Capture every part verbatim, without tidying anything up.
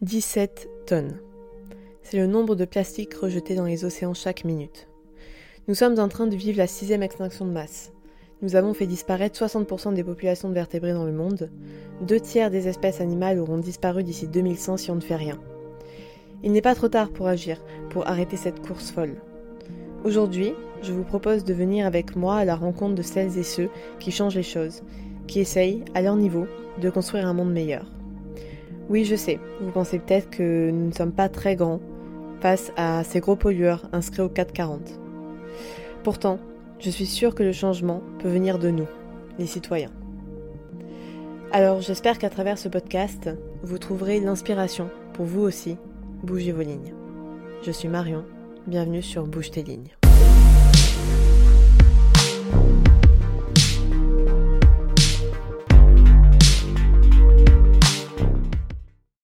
dix-sept tonnes. C'est le nombre de plastiques rejetés dans les océans chaque minute. Nous sommes en train de vivre la sixième extinction de masse. Nous avons fait disparaître soixante pour cent des populations de vertébrés dans le monde. Deux tiers des espèces animales auront disparu d'ici deux mille cent si on ne fait rien. Il n'est pas trop tard pour agir, pour arrêter cette course folle. Aujourd'hui, je vous propose de venir avec moi à la rencontre de celles et ceux qui changent les choses, qui essayent, à leur niveau, de construire un monde meilleur. Oui, je sais, vous pensez peut-être que nous ne sommes pas très grands face à ces gros pollueurs inscrits au C A C quarante. Pourtant, je suis sûre que le changement peut venir de nous, les citoyens. Alors, j'espère qu'à travers ce podcast, vous trouverez l'inspiration pour vous aussi, bougez vos lignes. Je suis Marion, bienvenue sur Bouge tes lignes.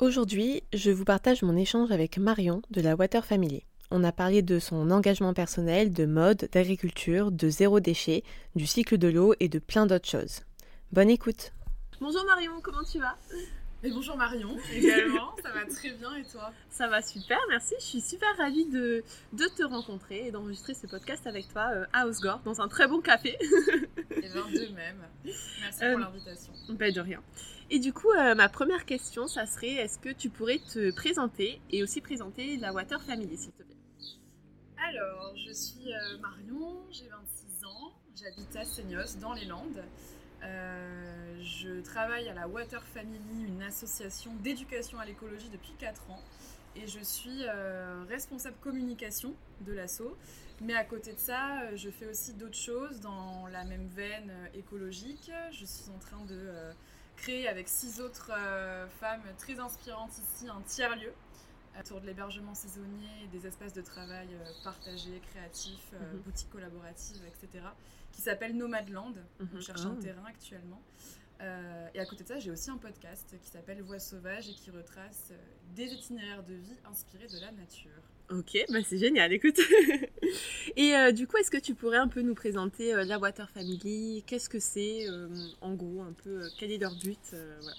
Aujourd'hui, je vous partage mon échange avec Marion de la Water Family. On a parlé de son engagement personnel, de mode, d'agriculture, de zéro déchet, du cycle de l'eau et de plein d'autres choses. Bonne écoute. Bonjour Marion, comment tu vas ? Et bonjour Marion, également, ça va très bien et toi ? Ça va super, merci, je suis super ravie de, de te rencontrer et d'enregistrer ce podcast avec toi euh, à Hossegor, dans un très bon café. Et bien de même, merci euh, pour l'invitation. Ben de rien. Et du coup, euh, ma première question, ça serait, est-ce que tu pourrais te présenter et aussi présenter la Water Family, s'il te plaît ? Alors, je suis euh, Marion, j'ai vingt-six ans, j'habite à Seignosse, dans les Landes. Euh, je travaille à la Water Family, une association d'éducation à l'écologie depuis quatre ans. Et je suis euh, responsable communication de l'asso. Mais à côté de ça, je fais aussi d'autres choses dans la même veine écologique. Je suis en train de... Euh, créé avec six autres euh, femmes très inspirantes ici, un tiers-lieu euh, autour de l'hébergement saisonnier, et des espaces de travail euh, partagés, créatifs, euh, mm-hmm. boutiques collaboratives, et cetera, qui s'appelle Nomadland. Mm-hmm. On cherche oh. un terrain actuellement. Euh, et à côté de ça, j'ai aussi un podcast qui s'appelle Voix sauvage et qui retrace euh, des itinéraires de vie inspirés de la nature. Ok, bah c'est génial, écoute. Et euh, du coup, est-ce que tu pourrais un peu nous présenter euh, la Water Family ? Qu'est-ce que c'est, euh, en gros, un peu, euh, quel est leur but euh, voilà.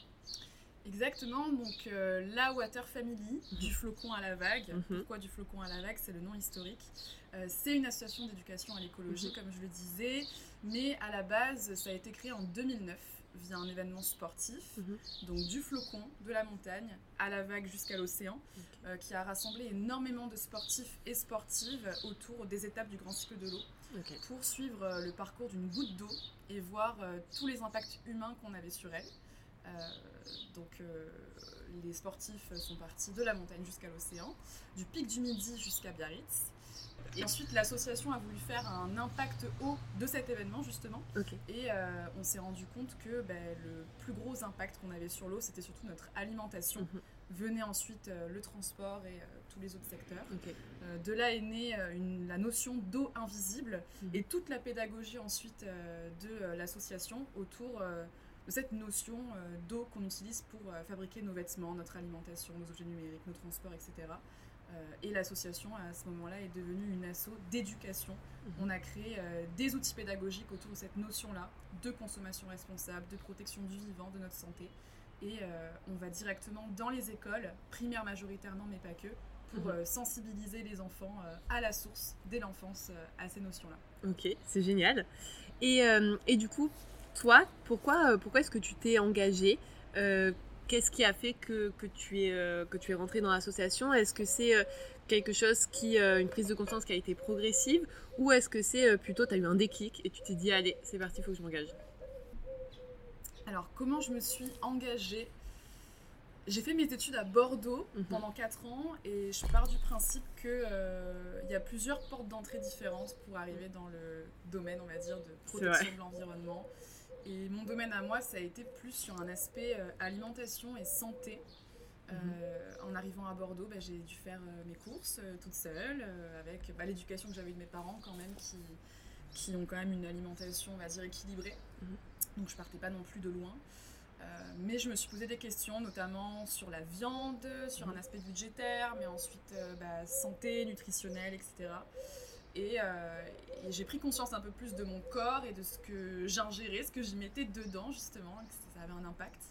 Exactement, donc euh, la Water Family, du flocon à la vague. Mm-hmm. Pourquoi du flocon à la vague ? C'est le nom historique. Euh, c'est une association d'éducation à l'écologie, mm-hmm. comme je le disais, mais à la base, ça a été créé en deux mille neuf. Via un événement sportif, mmh. donc du flocon, de la montagne, à la vague jusqu'à l'océan, okay. euh, qui a rassemblé énormément de sportifs et sportives autour des étapes du grand cycle de l'eau, okay. pour suivre euh, le parcours d'une goutte d'eau et voir euh, tous les impacts humains qu'on avait sur elle. Euh, donc euh, les sportifs sont partis de la montagne jusqu'à l'océan, du Pic du Midi jusqu'à Biarritz. Et ensuite, l'association a voulu faire un impact haut de cet événement, justement. Okay. Et euh, on s'est rendu compte que ben, le plus gros impact qu'on avait sur l'eau, c'était surtout notre alimentation. Mm-hmm. Venait ensuite euh, le transport et euh, tous les autres secteurs. Okay. Euh, de là est née euh, une, la notion d'eau invisible, mm-hmm. et toute la pédagogie ensuite euh, de euh, l'association autour euh, de cette notion euh, d'eau qu'on utilise pour euh, fabriquer nos vêtements, notre alimentation, nos objets numériques, nos transports, et cetera. Euh, et l'association, à ce moment-là, est devenue une asso d'éducation. Mmh. On a créé euh, des outils pédagogiques autour de cette notion-là, de consommation responsable, de protection du vivant, de notre santé. Et euh, on va directement dans les écoles, primaires majoritairement, mais pas que, pour mmh. euh, sensibiliser les enfants euh, à la source, dès l'enfance, euh, à ces notions-là. Ok, c'est génial. Et, euh, et du coup, toi, pourquoi, euh, pourquoi est-ce que tu t'es engagée euh, Qu'est-ce qui a fait que, que, tu es, euh, que tu es rentrée dans l'association ? Est-ce que c'est euh, quelque chose qui, euh, une prise de conscience qui a été progressive ? Ou est-ce que c'est euh, plutôt, tu as eu un déclic et tu t'es dit, allez, c'est parti, il faut que je m'engage ? Alors, comment je me suis engagée ? J'ai fait mes études à Bordeaux mmh. pendant quatre ans et je pars du principe qu'il euh, y a plusieurs portes d'entrée différentes pour arriver dans le domaine, on va dire, de protection de l'environnement. Et mon domaine à moi, ça a été plus sur un aspect euh, alimentation et santé. Euh, mmh. En arrivant à Bordeaux, bah, j'ai dû faire euh, mes courses euh, toute seule, euh, avec bah, l'éducation que j'avais de mes parents quand même, qui, qui ont quand même une alimentation, on va dire, équilibrée. Mmh. Donc je partais pas non plus de loin. Euh, mais je me suis posé des questions, notamment sur la viande, sur mmh. un aspect budgétaire, mais ensuite euh, bah, santé, nutritionnelle, et cetera. Et, euh, et j'ai pris conscience un peu plus de mon corps et de ce que j'ingérais, ce que j'y mettais dedans justement, que ça avait un impact.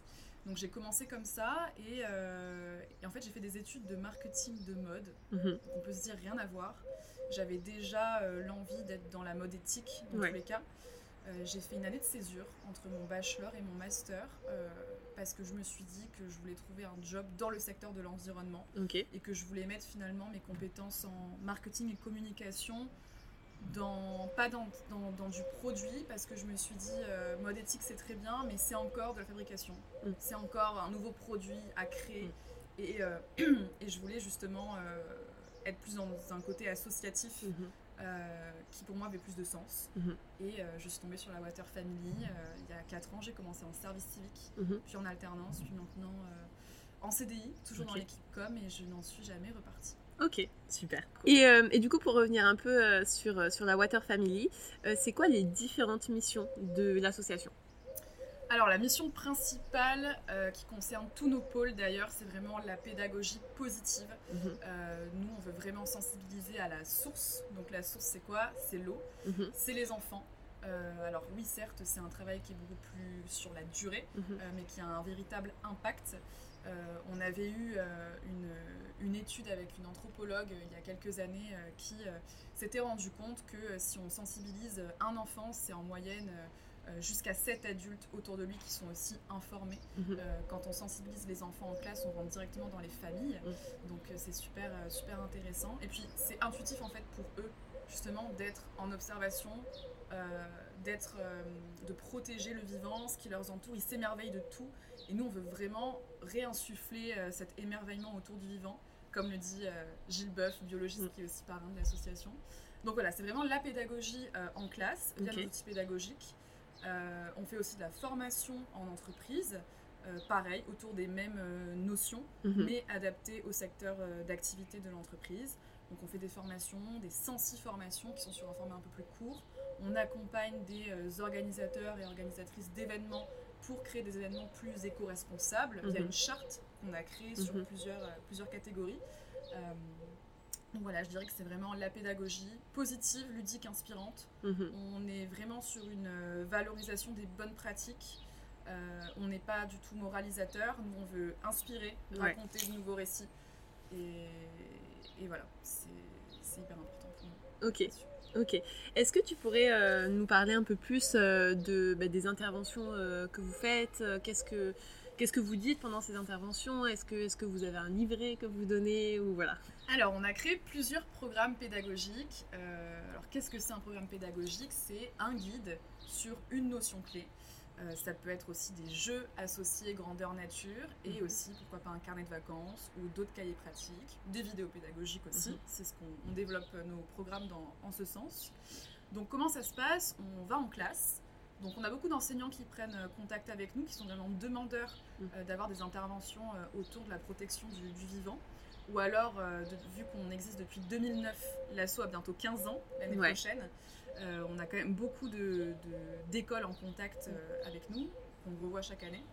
Donc j'ai commencé comme ça et, euh, et en fait j'ai fait des études de marketing de mode, mm-hmm. on peut se dire rien à voir. J'avais déjà euh, l'envie d'être dans la mode éthique dans ouais. tous les cas. Euh, j'ai fait une année de césure entre mon bachelor et mon master euh, parce que je me suis dit que je voulais trouver un job dans le secteur de l'environnement okay. et que je voulais mettre finalement mes compétences en marketing et communication dans, pas dans, dans, dans du produit, parce que je me suis dit euh, mode éthique c'est très bien mais c'est encore de la fabrication, mm. c'est encore un nouveau produit à créer mm. et, euh, et je voulais justement euh, être plus dans un côté associatif mm-hmm. euh, qui pour moi avait plus de sens mm-hmm. et euh, je suis tombée sur la Water Family euh, il y a quatre ans. J'ai commencé en service civique mm-hmm. puis en alternance puis maintenant euh, en C D I toujours okay. dans l'équipe com et je n'en suis jamais repartie. Ok, super. Cool. Et, euh, et du coup, pour revenir un peu euh, sur, euh, sur la Water Family, euh, c'est quoi les différentes missions de l'association ? Alors, la mission principale euh, qui concerne tous nos pôles, d'ailleurs, c'est vraiment la pédagogie positive. Mm-hmm. Euh, nous, on veut vraiment sensibiliser à la source. Donc, la source, c'est quoi ? C'est l'eau, mm-hmm. c'est les enfants. Euh, alors oui, certes, c'est un travail qui est beaucoup plus sur la durée, mm-hmm. euh, mais qui a un véritable impact. Euh, on avait eu euh, une, une étude avec une anthropologue euh, il y a quelques années euh, qui euh, s'était rendu compte que euh, si on sensibilise un enfant, c'est en moyenne euh, jusqu'à sept adultes autour de lui qui sont aussi informés. Mm-hmm. Euh, quand on sensibilise les enfants en classe, on rentre directement dans les familles. Mm-hmm. Donc euh, c'est super, euh, super intéressant. Et puis c'est intuitif en fait pour eux, justement, d'être en observation, euh, d'être, euh, de protéger le vivant, ce qui leur entoure. Ils s'émerveillent de tout. Et nous, on veut vraiment réinsuffler euh, cet émerveillement autour du vivant, comme le dit euh, Gilles Boeuf, biologiste, qui est aussi parrain de l'association. Donc voilà, c'est vraiment la pédagogie euh, en classe, via okay. les outils pédagogiques. Euh, on fait aussi de la formation en entreprise, euh, pareil, autour des mêmes euh, notions, mm-hmm. mais adaptées au secteur euh, d'activité de l'entreprise. Donc on fait des formations, des sensi-formations qui sont sur un format un peu plus court. On accompagne des euh, organisateurs et organisatrices d'événements pour créer des événements plus éco-responsables mm-hmm. via une charte qu'on a créée mm-hmm. sur plusieurs, euh, plusieurs catégories. Euh, donc voilà, je dirais que c'est vraiment la pédagogie positive, ludique, inspirante. Mm-hmm. On est vraiment sur une euh, valorisation des bonnes pratiques. Euh, on n'est pas du tout moralisateur. Nous, on veut inspirer, ouais. raconter de nouveaux récits. Et, et voilà, c'est, c'est hyper important pour nous. Ok. Ok. Est-ce que tu pourrais euh, nous parler un peu plus euh, de, bah, des interventions euh, que vous faites euh, qu'est-ce, que, qu'est-ce que vous dites pendant ces interventions ? Est-ce que, est-ce que vous avez un livret que vous donnez ou voilà ? Alors, on a créé plusieurs programmes pédagogiques. Euh, alors, qu'est-ce que c'est un programme pédagogique ? C'est un guide sur une notion clé. Euh, ça peut être aussi des jeux associés grandeur nature et mmh. aussi, pourquoi pas, un carnet de vacances ou d'autres cahiers pratiques, des vidéos pédagogiques aussi. Mmh. C'est ce qu'on on développe nos programmes dans, en ce sens. Donc, comment ça se passe ? On va en classe. Donc, on a beaucoup d'enseignants qui prennent contact avec nous, qui sont vraiment demandeurs mmh. euh, d'avoir des interventions euh, autour de la protection du, du vivant. Ou alors, euh, de, vu qu'on existe depuis deux mille neuf, l'asso a bientôt quinze ans l'année ouais. prochaine. Euh, on a quand même beaucoup de, de, d'écoles en contact euh, avec nous, qu'on revoit chaque année.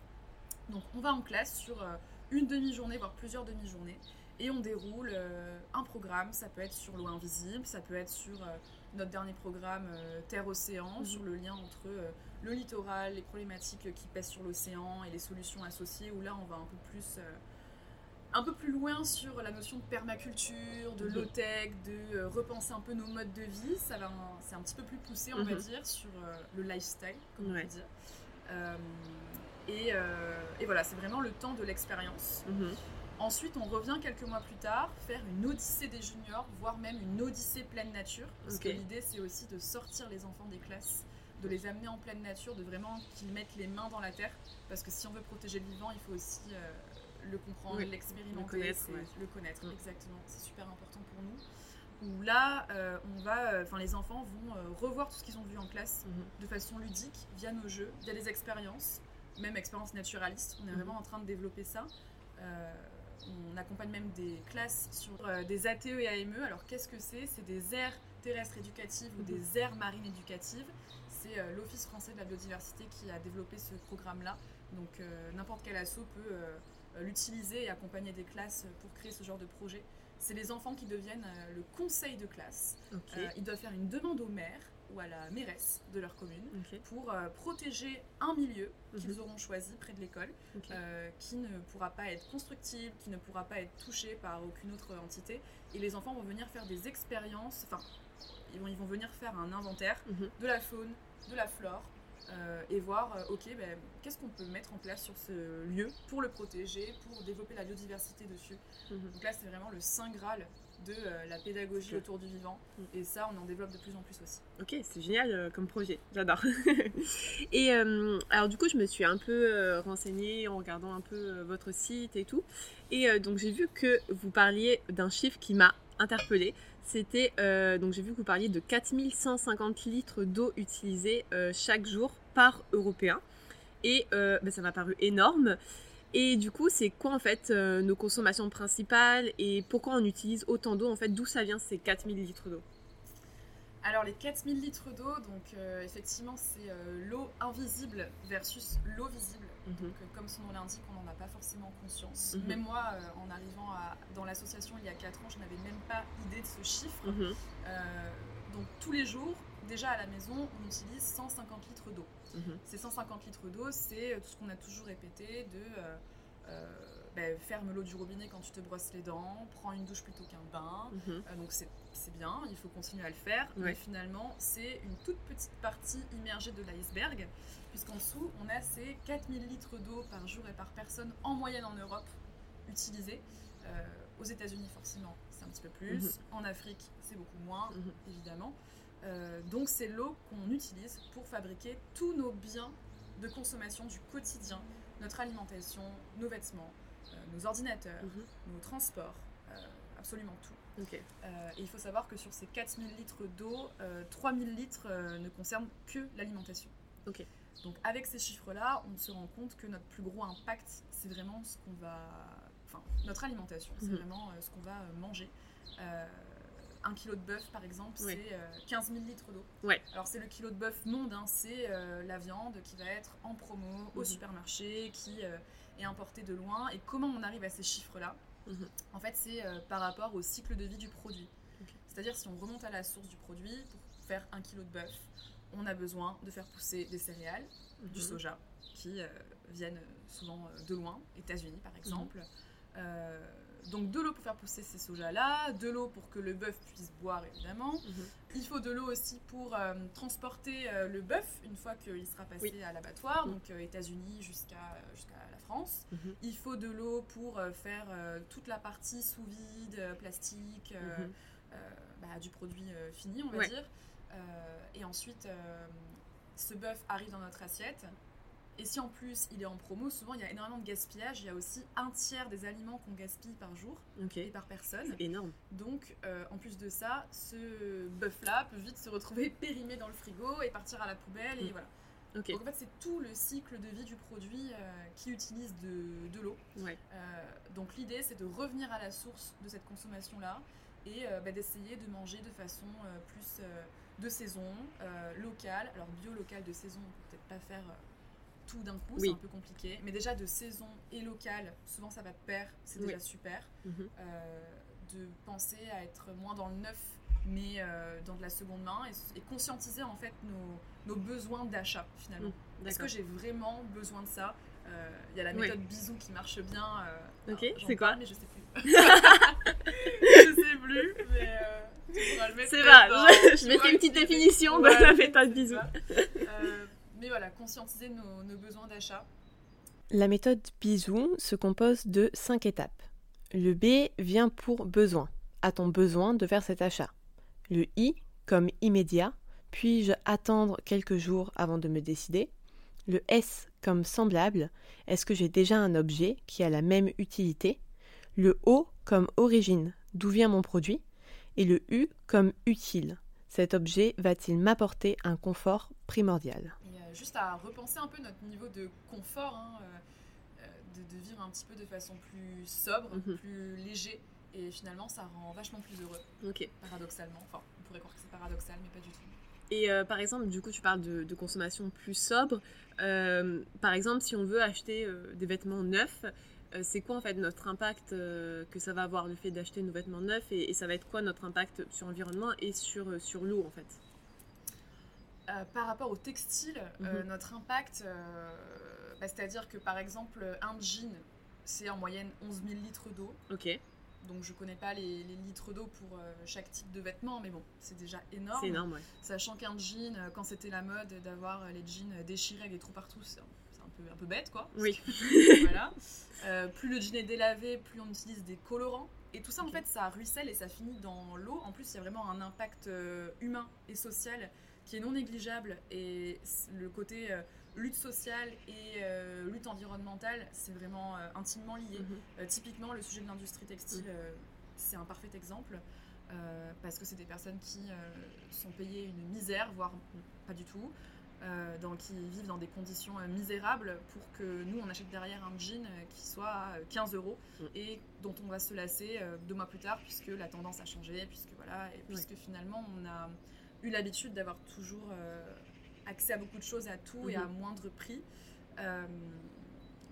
Donc on va en classe sur euh, une demi-journée, voire plusieurs demi-journées, et on déroule euh, un programme. Ça peut être sur l'eau invisible, ça peut être sur euh, notre dernier programme euh, Terre-Océan, mm-hmm. sur le lien entre euh, le littoral, les problématiques qui pèsent sur l'océan et les solutions associées, où là on va un peu plus... Euh, un peu plus loin sur la notion de permaculture, de low-tech, de euh, repenser un peu nos modes de vie. Ça va un, c'est un petit peu plus poussé, on mm-hmm. va dire, sur euh, le lifestyle, comme ouais. on peut dire. Euh, et, euh, et voilà, c'est vraiment le temps de l'expérience. Mm-hmm. Ensuite, on revient quelques mois plus tard, faire une odyssée des juniors, voire même une odyssée pleine nature. Parce okay. que l'idée, c'est aussi de sortir les enfants des classes, de les amener en pleine nature, de vraiment qu'ils mettent les mains dans la terre. Parce que si on veut protéger le vivant, il faut aussi... Euh, le comprendre, oui, l'expérimenter, le connaître, ouais. le connaître ouais. exactement, c'est super important pour nous. Où là, euh, on va, enfin euh, les enfants vont euh, revoir tout ce qu'ils ont vu en classe mm-hmm. de façon ludique, via nos jeux, via des expériences, même expériences naturalistes. On est mm-hmm. vraiment en train de développer ça. Euh, on accompagne même des classes sur euh, des A T E et A M E. Alors qu'est-ce que c'est ? C'est des aires terrestres éducatives mm-hmm. ou des aires marines éducatives. C'est euh, l'Office français de la biodiversité qui a développé ce programme-là. Donc euh, n'importe quel asso peut euh, l'utiliser et accompagner des classes pour créer ce genre de projet. C'est les enfants qui deviennent le conseil de classe. Okay. Euh, ils doivent faire une demande au maire, ou à la mairesse de leur commune, okay. pour euh, protéger un milieu mm-hmm. qu'ils auront choisi près de l'école, okay. euh, qui ne pourra pas être constructible, qui ne pourra pas être touché par aucune autre entité. Et les enfants vont venir faire des expériences, enfin, ils vont, ils vont venir faire un inventaire mm-hmm. de la faune, de la flore, Euh, et voir, euh, ok, ben, qu'est-ce qu'on peut mettre en place sur ce lieu pour le protéger, pour développer la biodiversité dessus. Mm-hmm. Donc là, c'est vraiment le Saint Graal de euh, la pédagogie okay. autour du vivant. Mm-hmm. Et ça, on en développe de plus en plus aussi. Ok, c'est génial euh, comme projet, j'adore. Et euh, alors du coup, je me suis un peu euh, renseignée en regardant un peu euh, votre site et tout. Et euh, donc, j'ai vu que vous parliez d'un chiffre qui m'a interpellée. C'était, euh, donc j'ai vu que vous parliez de quatre mille cent cinquante litres d'eau utilisée euh, chaque jour par Européen. Et euh, ben, ça m'a paru énorme. Et du coup, c'est quoi en fait euh, nos consommations principales et pourquoi on utilise autant d'eau en fait? D'où ça vient ces quatre mille litres d'eau? Alors les quatre mille litres d'eau, donc euh, effectivement c'est euh, l'eau invisible versus l'eau visible. Mm-hmm. Donc euh, comme son nom l'indique, on n'en a pas forcément conscience. Mm-hmm. Même moi, euh, en arrivant à, dans l'association il y a quatre ans, je n'avais même pas idée de ce chiffre. Mm-hmm. Euh, donc tous les jours, déjà à la maison, on utilise cent cinquante litres d'eau. Mm-hmm. Ces cent cinquante litres d'eau, c'est tout ce qu'on a toujours répété de... Euh, euh, Ben, ferme l'eau du robinet quand tu te brosses les dents, prends une douche plutôt qu'un bain. Mm-hmm. Euh, donc c'est, c'est bien, il faut continuer à le faire. Ouais. Mais finalement, c'est une toute petite partie immergée de l'iceberg, puisqu'en dessous, on a ces quatre mille litres d'eau par jour et par personne en moyenne en Europe utilisée. Euh, aux États-Unis forcément, c'est un petit peu plus. Mm-hmm. En Afrique, c'est beaucoup moins, mm-hmm. évidemment. Euh, donc c'est l'eau qu'on utilise pour fabriquer tous nos biens de consommation du quotidien, notre alimentation, nos vêtements, Euh, nos ordinateurs, mmh. nos transports, euh, absolument tout. Okay. Euh, et il faut savoir que sur ces quatre mille litres d'eau, euh, trois mille litres euh, ne concernent que l'alimentation. Okay. Donc avec ces chiffres-là, on se rend compte que notre plus gros impact, c'est vraiment ce qu'on va... Enfin, notre alimentation, c'est mmh. vraiment euh, ce qu'on va manger. Euh, un kilo de bœuf, par exemple, oui. c'est euh, quinze mille litres d'eau. Ouais. Alors c'est le kilo de bœuf monde, hein, c'est euh, la viande qui va être en promo, mmh. au supermarché, qui... Euh, et importé de loin. Et comment on arrive à ces chiffres-là? Mmh. En fait, c'est euh, par rapport au cycle de vie du produit. Okay. C'est-à-dire, si on remonte à la source du produit, pour faire un kilo de bœuf, on a besoin de faire pousser des céréales, mmh. du soja, qui euh, viennent souvent euh, de loin, États-Unis par exemple. Mmh. Euh, donc de l'eau pour faire pousser ces sojas-là, de l'eau pour que le bœuf puisse boire évidemment. Mmh. Il faut de l'eau aussi pour euh, transporter euh, le bœuf une fois qu'il sera passé oui. à l'abattoir, mmh. donc euh, États-Unis jusqu'à, jusqu'à la France. Mmh. Il faut de l'eau pour euh, faire euh, toute la partie sous vide, euh, plastique, euh, mmh. euh, bah, du produit euh, fini on va ouais. dire. Euh, et ensuite, euh, ce bœuf arrive dans notre assiette. Et si en plus il est en promo, souvent il y a énormément de gaspillage. Il y a aussi un tiers des aliments qu'on gaspille par jour okay. et par personne. C'est énorme. Donc euh, en plus de ça, ce bœuf-là peut vite se retrouver périmé dans le frigo et partir à la poubelle. Et mmh. voilà. Okay. Donc en fait, c'est tout le cycle de vie du produit euh, qui utilise de, de l'eau. Ouais. Euh, donc l'idée, c'est de revenir à la source de cette consommation-là et euh, bah, d'essayer de manger de façon euh, plus euh, de saison, euh, locale. Alors bio-locale de saison, on peut peut-être pas faire... Euh, tout d'un coup, oui. c'est un peu compliqué. Mais déjà, de saison et local, souvent ça va de pair, c'est oui. déjà super. Mm-hmm. Euh, de penser à être moins dans le neuf, mais euh, dans de la seconde main et, et conscientiser en fait nos, nos besoins d'achat finalement. Mm, Est-ce que j'ai vraiment besoin de ça? Il euh, y a la méthode oui. bisou qui marche bien. Euh, ok, alors, c'est quoi parle, mais je sais plus. je sais plus, mais euh, tu pourras le mettre. C'est vrai, je, je mettais une petite définition de la méthode bisou. Mais voilà, conscientiser nos, nos besoins d'achat. La méthode Bisou se compose de cinq étapes. Le B vient pour besoin. A-t-on besoin de faire cet achat? Le I comme immédiat. Puis-je attendre quelques jours avant de me décider? Le S comme semblable. Est-ce que j'ai déjà un objet qui a la même utilité? Le O comme origine. D'où vient mon produit? Et le U comme utile. Cet objet va-t-il m'apporter un confort primordial? Juste à repenser un peu notre niveau de confort, hein, euh, de, de vivre un petit peu de façon plus sobre, mm-hmm. plus léger, et finalement ça rend vachement plus heureux, okay. paradoxalement. Enfin, on pourrait croire que c'est paradoxal, mais pas du tout. Et euh, par exemple, du coup, tu parles de, de consommation plus sobre. Euh, par exemple, si on veut acheter euh, des vêtements neufs, euh, c'est quoi en fait notre impact euh, que ça va avoir le fait d'acheter nos vêtements neufs, et, et ça va être quoi notre impact sur l'environnement et sur, euh, sur l'eau en fait? euh, par rapport au textile, mm-hmm. euh, notre impact, euh, bah, c'est-à-dire que par exemple, un jean, c'est en moyenne onze mille litres d'eau. Ok. Donc je connais pas les, les litres d'eau pour euh, chaque type de vêtement, mais bon, c'est déjà énorme. C'est énorme, ouais. Sachant qu'un jean, euh, quand c'était la mode d'avoir les jeans déchirés avec des trous partout, c'est, c'est un peu un peu bête, quoi. Oui. Que, voilà. Euh, plus le jean est délavé, plus on utilise des colorants. Et tout ça, okay. en fait, ça ruisselle et ça finit dans l'eau. En plus, il y a vraiment un impact euh, humain et social qui est non négligeable. Et le côté euh, lutte sociale et euh, lutte environnementale, c'est vraiment euh, intimement lié. Mm-hmm. Euh, typiquement, le sujet de l'industrie textile, mm-hmm. euh, c'est un parfait exemple. Euh, parce que c'est des personnes qui euh, sont payées une misère, voire pas du tout, euh, dans, qui vivent dans des conditions euh, misérables pour que nous, on achète derrière un jean euh, qui soit à quinze euros mm-hmm. et dont on va se lasser euh, deux mois plus tard, puisque la tendance a changé, puisque, voilà, et puisque oui. finalement, on a eu l'habitude d'avoir toujours euh, accès à beaucoup de choses, à tout mmh. et à moindre prix. Euh,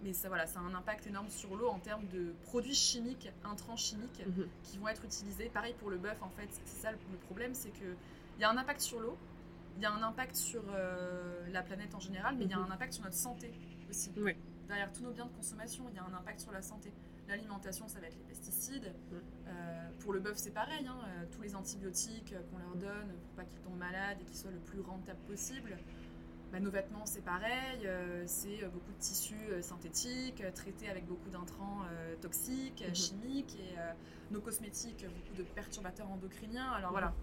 mais ça, voilà, ça a un impact énorme sur l'eau en termes de produits chimiques, intrants chimiques mmh. qui vont être utilisés. Pareil pour le bœuf, en fait, c'est ça le problème, c'est qu'il y a un impact sur l'eau, il y a un impact sur euh, la planète en général, mais il mmh. y a un impact sur notre santé aussi. Oui. Derrière tous nos biens de consommation, il y a un impact sur la santé. L'alimentation, ça va être les pesticides. Mmh. Euh, pour le bœuf, c'est pareil. Hein, euh, tous les antibiotiques qu'on leur donne pour pas qu'ils tombent malades et qu'ils soient le plus rentables possible. Bah, nos vêtements, c'est pareil. Euh, c'est beaucoup de tissus euh, synthétiques, traités avec beaucoup d'intrants euh, toxiques, mmh. chimiques. Et euh, nos cosmétiques, beaucoup de perturbateurs endocriniens. Alors mmh. voilà,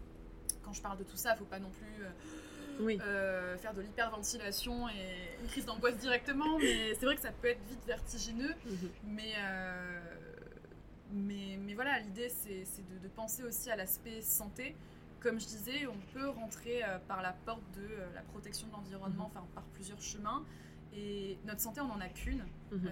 quand je parle de tout ça, faut pas non plus... Euh, Oui. Euh, faire de l'hyperventilation et une crise d'angoisse directement, mais c'est vrai que ça peut être vite vertigineux. Mm-hmm. Mais, euh, mais, mais voilà, l'idée c'est, c'est de, de penser aussi à l'aspect santé. Comme je disais, on peut rentrer euh, par la porte de euh, la protection de l'environnement, enfin mm-hmm. par plusieurs chemins. Et notre santé, on n'en a qu'une, mm-hmm. euh,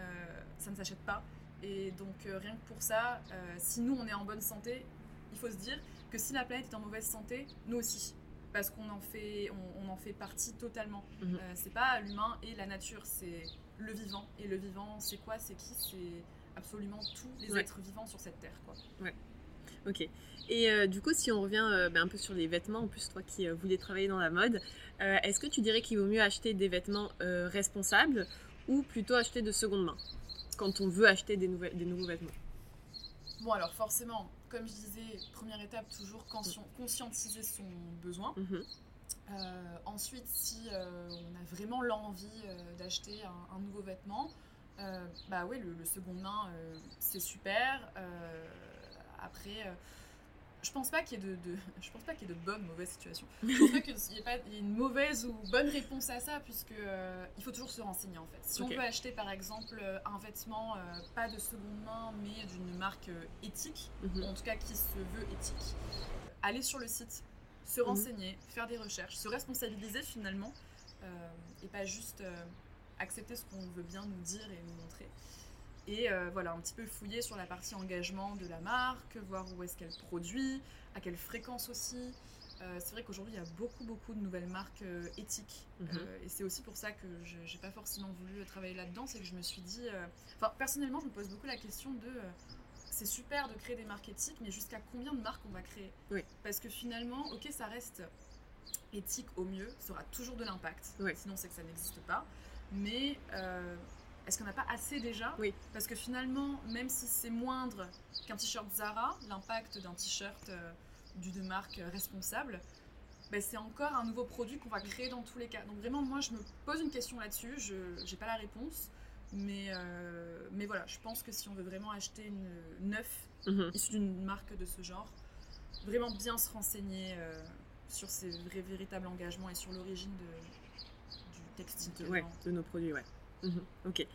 ça ne s'achète pas. Et donc, euh, rien que pour ça, euh, si nous on est en bonne santé, il faut se dire que si la planète est en mauvaise santé, nous aussi. Parce qu'on en fait, on, on en fait partie totalement. Mmh. Euh, c'est pas l'humain et la nature, c'est le vivant. Et le vivant, c'est quoi, c'est qui, c'est absolument tous les ouais. êtres vivants sur cette terre, quoi. Ouais. Ok. Et euh, du coup, si on revient euh, ben, un peu sur les vêtements, en plus toi qui euh, voulais travailler dans la mode, euh, est-ce que tu dirais qu'il vaut mieux acheter des vêtements euh, responsables ou plutôt acheter de seconde main quand on veut acheter des, nouvelles, des nouveaux vêtements? Bon, alors forcément, comme je disais, première étape, toujours conscien- conscientiser son besoin. Mmh. Euh, ensuite, si euh, on a vraiment l'envie euh, d'acheter un, un nouveau vêtement, euh, bah oui, le, le second main, euh, c'est super. Euh, après, euh, je pense pas qu'il y ait de, de, je pense pas qu'il y ait de bonne ou mauvaise situation. Je pense pas qu'il y ait pas il y ait une mauvaise ou bonne réponse à ça, puisque euh, il faut toujours se renseigner en fait. Si okay. on veut acheter par exemple un vêtement euh, pas de seconde main, mais d'une marque euh, éthique, mm-hmm. en tout cas qui se veut éthique, aller sur le site, se renseigner, mm-hmm. faire des recherches, se responsabiliser finalement, euh, et pas juste euh, accepter ce qu'on veut bien nous dire et nous montrer. Et euh, voilà, un petit peu fouiller sur la partie engagement de la marque, voir où est-ce qu'elle produit, à quelle fréquence aussi. Euh, c'est vrai qu'aujourd'hui, il y a beaucoup, beaucoup de nouvelles marques euh, éthiques. Mm-hmm. Euh, et c'est aussi pour ça que je n'ai pas forcément voulu travailler là-dedans. C'est que je me suis dit... Enfin, euh, personnellement, je me pose beaucoup la question de... Euh, c'est super de créer des marques éthiques, mais jusqu'à combien de marques on va créer ? Oui. Parce que finalement, ok, ça reste éthique au mieux. Ça aura toujours de l'impact. Oui. Sinon, c'est que ça n'existe pas. Mais... Euh, Est-ce qu'on n'a pas assez déjà ? Oui. Parce que finalement, même si c'est moindre qu'un t-shirt Zara, l'impact d'un t-shirt euh, d'une marque euh, responsable, ben c'est encore un nouveau produit qu'on va créer dans tous les cas. Donc vraiment, moi, je me pose une question là-dessus. Je n'ai pas la réponse. Mais, euh, mais voilà, je pense que si on veut vraiment acheter une neuf, mm-hmm. issue d'une marque de ce genre, vraiment bien se renseigner euh, sur ses vrais, véritables engagements et sur l'origine de, du textile. De, ouais, de nos produits, ouais. Mmh, ok.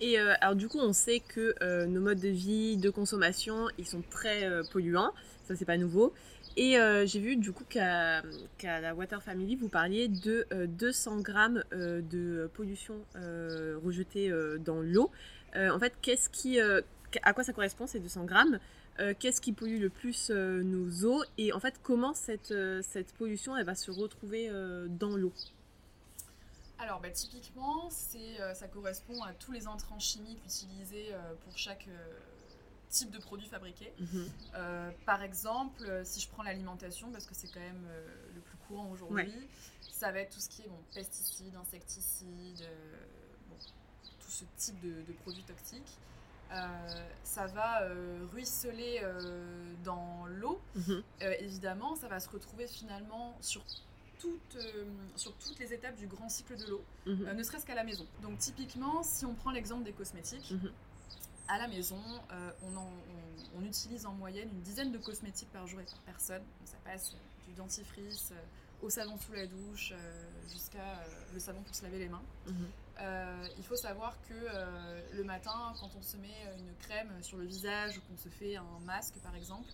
Et euh, alors du coup, on sait que euh, nos modes de vie, de consommation, ils sont très euh, polluants. Ça, c'est pas nouveau. Et euh, j'ai vu du coup qu'à, qu'à la Water Family, vous parliez de euh, deux cents grammes euh, de pollution euh, rejetée euh, dans l'eau. Euh, en fait, qu'est-ce qui, euh, à quoi ça correspond ces deux cents grammes ? Euh, qu'est-ce qui pollue le plus euh, nos eaux ? Et en fait, comment cette, euh, cette pollution, elle va se retrouver euh, dans l'eau ? Alors, bah, typiquement, c'est, euh, ça correspond à tous les intrants chimiques utilisés euh, pour chaque euh, type de produit fabriqué. Mm-hmm. Euh, par exemple, si je prends l'alimentation, parce que c'est quand même euh, le plus courant aujourd'hui, ouais. ça va être tout ce qui est bon, pesticides, insecticides, euh, bon, tout ce type de, de produits toxiques. Euh, ça va euh, ruisseler euh, dans l'eau. Mmh. Euh, évidemment, ça va se retrouver finalement sur Toutes, euh, sur toutes les étapes du grand cycle de l'eau, mmh. euh, ne serait-ce qu'à la maison. Donc typiquement, si on prend l'exemple des cosmétiques, mmh. à la maison, euh, on, en, on, on utilise en moyenne une dizaine de cosmétiques par jour et par personne. Donc, ça passe du dentifrice euh, au savon sous la douche euh, jusqu'à euh, le savon pour se laver les mains. Mmh. Euh, il faut savoir que euh, le matin, quand on se met une crème sur le visage ou qu'on se fait un masque par exemple,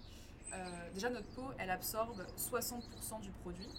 euh, déjà notre peau, elle absorbe soixante pour cent du produit.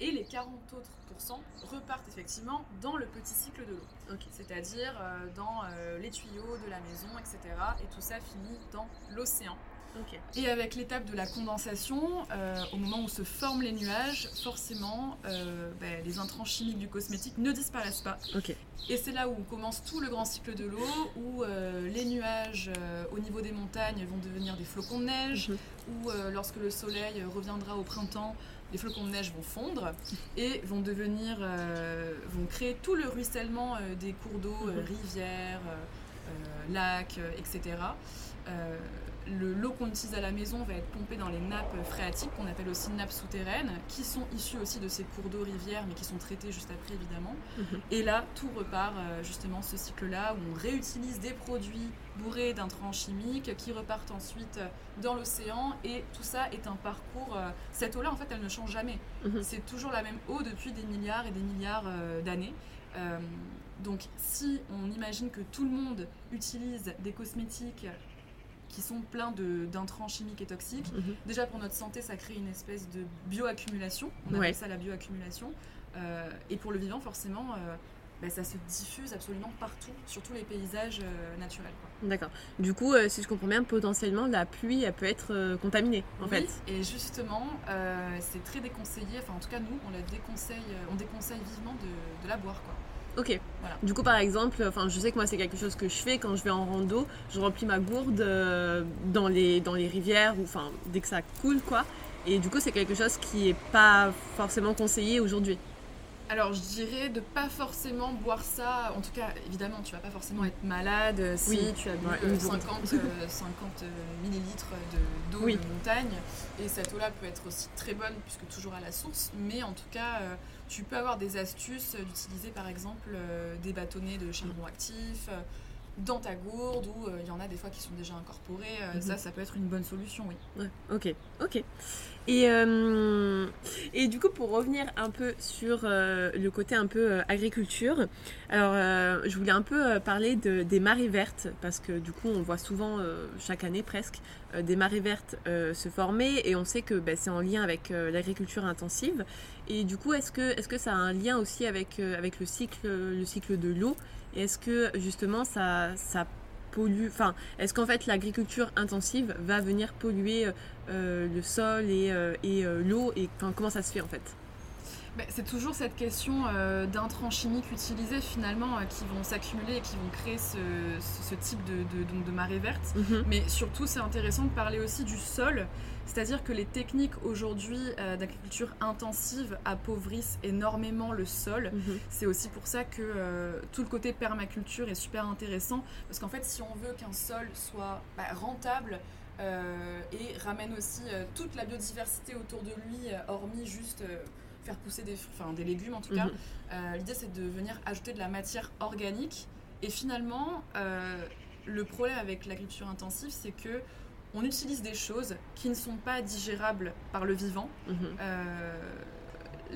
Et les quarante autres pourcents repartent effectivement dans le petit cycle de l'eau. Okay. C'est-à-dire dans les tuyaux de la maison, et cetera. Et tout ça finit dans l'océan. Okay. Et avec l'étape de la condensation, euh, au moment où se forment les nuages, forcément, euh, bah, les intrants chimiques du cosmétique ne disparaissent pas. Okay. Et c'est là où on commence tout le grand cycle de l'eau, où euh, les nuages euh, au niveau des montagnes vont devenir des flocons de neige, mm-hmm. où euh, lorsque le soleil reviendra au printemps, les flocons de neige vont fondre et vont devenir, euh, vont créer tout le ruissellement euh, des cours d'eau, mmh. euh, rivières, euh, lacs, euh, et cetera. Euh, le, l'eau qu'on utilise à la maison va être pompée dans les nappes phréatiques, qu'on appelle aussi nappes souterraines, qui sont issues aussi de ces cours d'eau, rivières, mais qui sont traitées juste après évidemment. Mmh. Et là, tout repart euh, justement ce cycle-là où on réutilise des produits bourrés d'intrants chimiques qui repartent ensuite dans l'océan, et tout ça est un parcours. Cette eau-là, en fait, elle ne change jamais. Mmh. C'est toujours la même eau depuis des milliards et des milliards d'années. Euh, donc, si on imagine que tout le monde utilise des cosmétiques qui sont pleins de, d'intrants chimiques et toxiques, mmh. déjà pour notre santé, ça crée une espèce de bioaccumulation. On appelle ouais. ça la bioaccumulation. Euh, et pour le vivant, forcément. Euh, Ben, ça se diffuse absolument partout, sur tous les paysages euh, naturels. Quoi. D'accord. Du coup, euh, si je comprends bien, potentiellement, la pluie, elle peut être euh, contaminée, en oui, fait. Oui, et justement, euh, c'est très déconseillé. Enfin, en tout cas, nous, on la déconseille, on déconseille vivement de, de la boire, quoi. Ok. Voilà. Du coup, par exemple, enfin, je sais que moi, c'est quelque chose que je fais quand je vais en rando. Je remplis ma gourde euh, dans les dans les rivières, ou enfin, dès que ça coule, quoi. Et du coup, c'est quelque chose qui est pas forcément conseillé aujourd'hui. Alors, je dirais de pas forcément boire ça. En tout cas, évidemment, tu vas pas forcément être malade si oui, tu as bu ouais, cinquante, cinquante millilitres de, d'eau oui. de montagne. Et cette eau-là peut être aussi très bonne, puisque toujours à la source. Mais en tout cas, tu peux avoir des astuces d'utiliser, par exemple, des bâtonnets de charbon actif dans ta gourde, où il euh, y en a des fois qui sont déjà incorporés, euh, mm-hmm. ça, ça peut être une bonne solution, oui. Ouais, ok, ok. Et, euh, et du coup, pour revenir un peu sur euh, le côté un peu euh, agriculture, alors euh, je voulais un peu euh, parler de, des marées vertes, parce que du coup, on voit souvent, euh, chaque année presque, euh, des marées vertes euh, se former, et on sait que bah, c'est en lien avec euh, l'agriculture intensive. Et du coup, est-ce que, est-ce que ça a un lien aussi avec, euh, avec le cycle, le cycle de l'eau ? Et est-ce que justement ça, ça pollue, enfin est-ce qu'en fait l'agriculture intensive va venir polluer euh, le sol et, euh, et euh, l'eau, et comment ça se fait en fait ? Ben, c'est toujours cette question euh, d'intrants chimiques utilisés finalement euh, qui vont s'accumuler et qui vont créer ce, ce, ce type de, de, donc de marée verte. Mm-hmm. Mais surtout, c'est intéressant de parler aussi du sol. C'est-à-dire que les techniques aujourd'hui euh, d'agriculture intensive appauvrissent énormément le sol. Mm-hmm. C'est aussi pour ça que euh, tout le côté permaculture est super intéressant. Parce qu'en fait, si on veut qu'un sol soit bah, rentable, euh, et ramène aussi euh, toute la biodiversité autour de lui, euh, hormis juste... Euh, faire pousser des, enfin, des légumes en tout cas, mmh. euh, l'idée c'est de venir ajouter de la matière organique. Et finalement euh, le problème avec l'agriculture intensive, c'est que on utilise des choses qui ne sont pas digérables par le vivant. Mmh. Euh,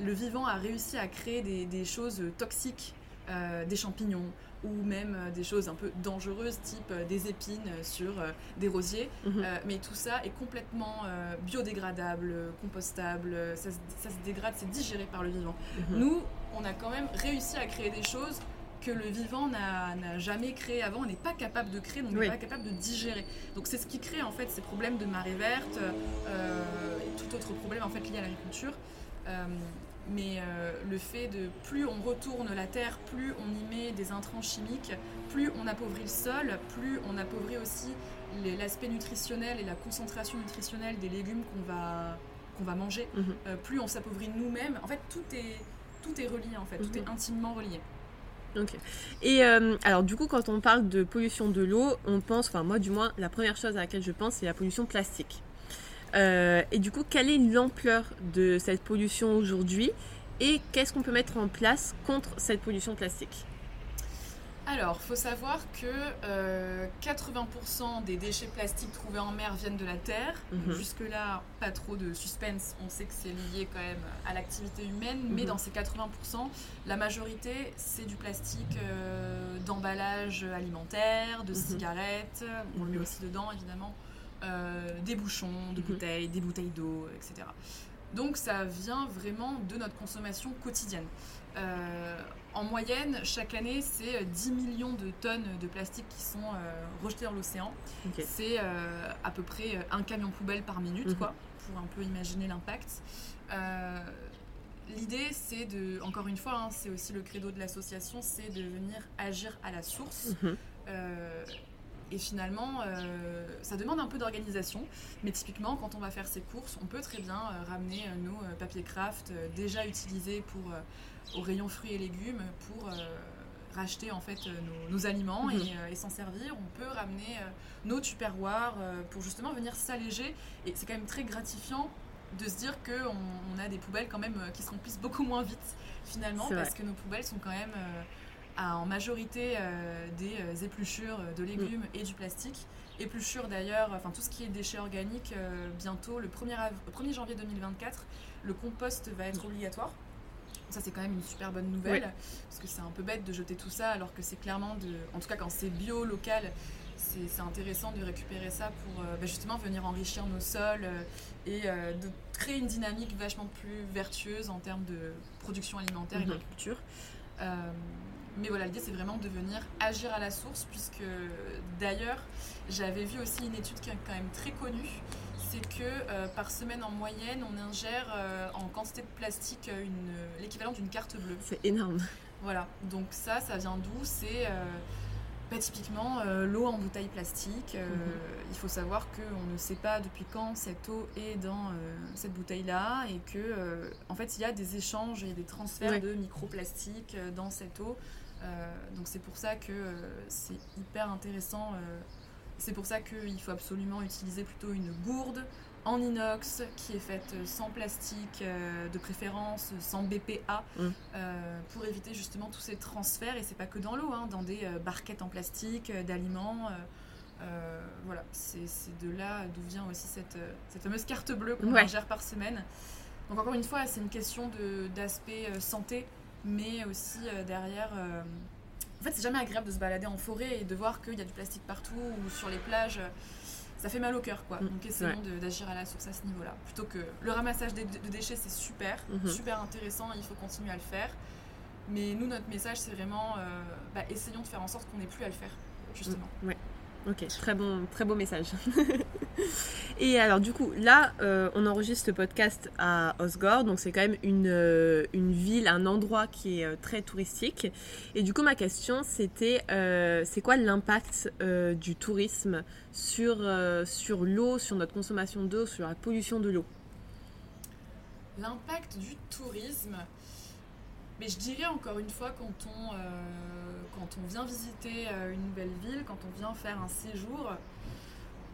le vivant a réussi à créer des, des choses toxiques, euh, des champignons, ou même des choses un peu dangereuses, type des épines sur euh, des rosiers. Mmh. Euh, mais tout ça est complètement euh, biodégradable, compostable, ça se, ça se dégrade, c'est digéré par le vivant. Mmh. Nous, on a quand même réussi à créer des choses que le vivant n'a, n'a jamais créées avant, on n'est pas capable de créer, donc on n'est oui. pas capable de digérer. Donc c'est ce qui crée en fait ces problèmes de marée verte, euh, et tout autre problème en fait lié à l'agriculture. Euh, Mais euh, le fait de plus on retourne la terre, plus on y met des intrants chimiques, plus on appauvrit le sol, plus on appauvrit aussi les, l'aspect nutritionnel et la concentration nutritionnelle des légumes qu'on va, qu'on va manger. Mm-hmm. Euh, plus on s'appauvrit nous-mêmes. En fait, tout est, tout est relié en fait, mmh. tout est intimement relié. Ok. Et euh, alors du coup, quand on parle de pollution de l'eau, on pense, enfin moi du moins, la première chose à laquelle je pense, c'est la pollution plastique. Euh, et du coup, quelle est l'ampleur de cette pollution aujourd'hui et qu'est-ce qu'on peut mettre en place contre cette pollution plastique ? Alors, il faut savoir que euh, quatre-vingts pour cent des déchets plastiques trouvés en mer viennent de la terre. Mmh. Jusque-là, pas trop de suspense. On sait que c'est lié quand même à l'activité humaine. Mmh. Mais dans ces quatre-vingts pour cent, la majorité, c'est du plastique euh, d'emballage alimentaire, de mmh. cigarettes. On le met aussi dedans, évidemment. Euh, des bouchons, de bouteilles, mmh. des bouteilles d'eau, et cetera. Donc, ça vient vraiment de notre consommation quotidienne. Euh, en moyenne, chaque année, c'est dix millions de tonnes de plastique qui sont euh, rejetées dans l'océan. Okay. C'est euh, à peu près un camion poubelle par minute, mm-hmm. quoi, pour un peu imaginer l'impact. Euh, l'idée, c'est de, encore une fois, hein, c'est aussi le credo de l'association, c'est de venir agir à la source. Mm-hmm. Euh, Et finalement, euh, ça demande un peu d'organisation. Mais typiquement, quand on va faire ses courses, on peut très bien euh, ramener euh, nos euh, papiers craft euh, déjà utilisés pour, euh, au rayon fruits et légumes pour euh, racheter en fait, euh, nos, nos aliments mm-hmm. et, euh, et s'en servir. On peut ramener euh, nos tupperwares euh, pour justement venir s'alléger. Et c'est quand même très gratifiant de se dire qu'on on a des poubelles quand même euh, qui se remplissent beaucoup moins vite finalement parce que nos poubelles sont quand même... Euh, à en majorité euh, des épluchures de légumes mmh. et du plastique. Épluchures d'ailleurs, enfin tout ce qui est déchets organiques, euh, bientôt, le premier janvier deux mille vingt-quatre, le compost va être obligatoire. Ça c'est quand même une super bonne nouvelle, oui. parce que c'est un peu bête de jeter tout ça alors que c'est clairement, de, en tout cas quand c'est bio, local, c'est, c'est intéressant de récupérer ça pour euh, bah, justement venir enrichir nos sols euh, et euh, de créer une dynamique vachement plus vertueuse en termes de production alimentaire mmh. et d'agriculture. Euh, Mais voilà, l'idée, c'est vraiment de venir agir à la source, puisque d'ailleurs, j'avais vu aussi une étude qui est quand même très connue, c'est que euh, par semaine en moyenne, on ingère euh, en quantité de plastique une, l'équivalent d'une carte bleue. C'est énorme. Voilà, donc ça, ça vient d'où ? C'est euh, bah, typiquement euh, l'eau en bouteille plastique. Euh, mm-hmm. Il faut savoir qu'on ne sait pas depuis quand cette eau est dans euh, cette bouteille-là, et que euh, en fait, il y a des échanges et des transferts ouais. de microplastiques euh, dans cette eau. Euh, donc c'est pour ça que euh, c'est hyper intéressant, euh, c'est pour ça qu'il faut absolument utiliser plutôt une gourde en inox qui est faite sans plastique euh, de préférence, sans B P A mmh. euh, pour éviter justement tous ces transferts, et c'est pas que dans l'eau, hein, dans des euh, barquettes en plastique, euh, d'aliments, euh, euh, voilà, c'est, c'est de là d'où vient aussi cette, cette fameuse carte bleue qu'on ouais. gère par semaine. Donc encore une fois, c'est une question de, d'aspect santé, mais aussi euh, derrière euh... en fait c'est jamais agréable de se balader en forêt et de voir qu'il y a du plastique partout ou sur les plages, ça fait mal au cœur quoi. Donc essayons ouais. de, d'agir à la source à ce niveau là plutôt que le ramassage de, de déchets, c'est super mm-hmm. super intéressant et il faut continuer à le faire, mais nous notre message c'est vraiment euh, bah, essayons de faire en sorte qu'on n'ait plus à le faire justement. Ouais. Ok, très bon, très beau message. Et alors du coup, là, euh, on enregistre le podcast à Hossegor, donc c'est quand même une, euh, une ville, un endroit qui est euh, très touristique. Et du coup, ma question, c'était, euh, c'est quoi l'impact euh, du tourisme sur, euh, sur l'eau, sur notre consommation d'eau, sur la pollution de l'eau ? L'impact du tourisme ? Mais je dirais encore une fois, quand on, euh, quand on vient visiter euh, une nouvelle ville, quand on vient faire un séjour,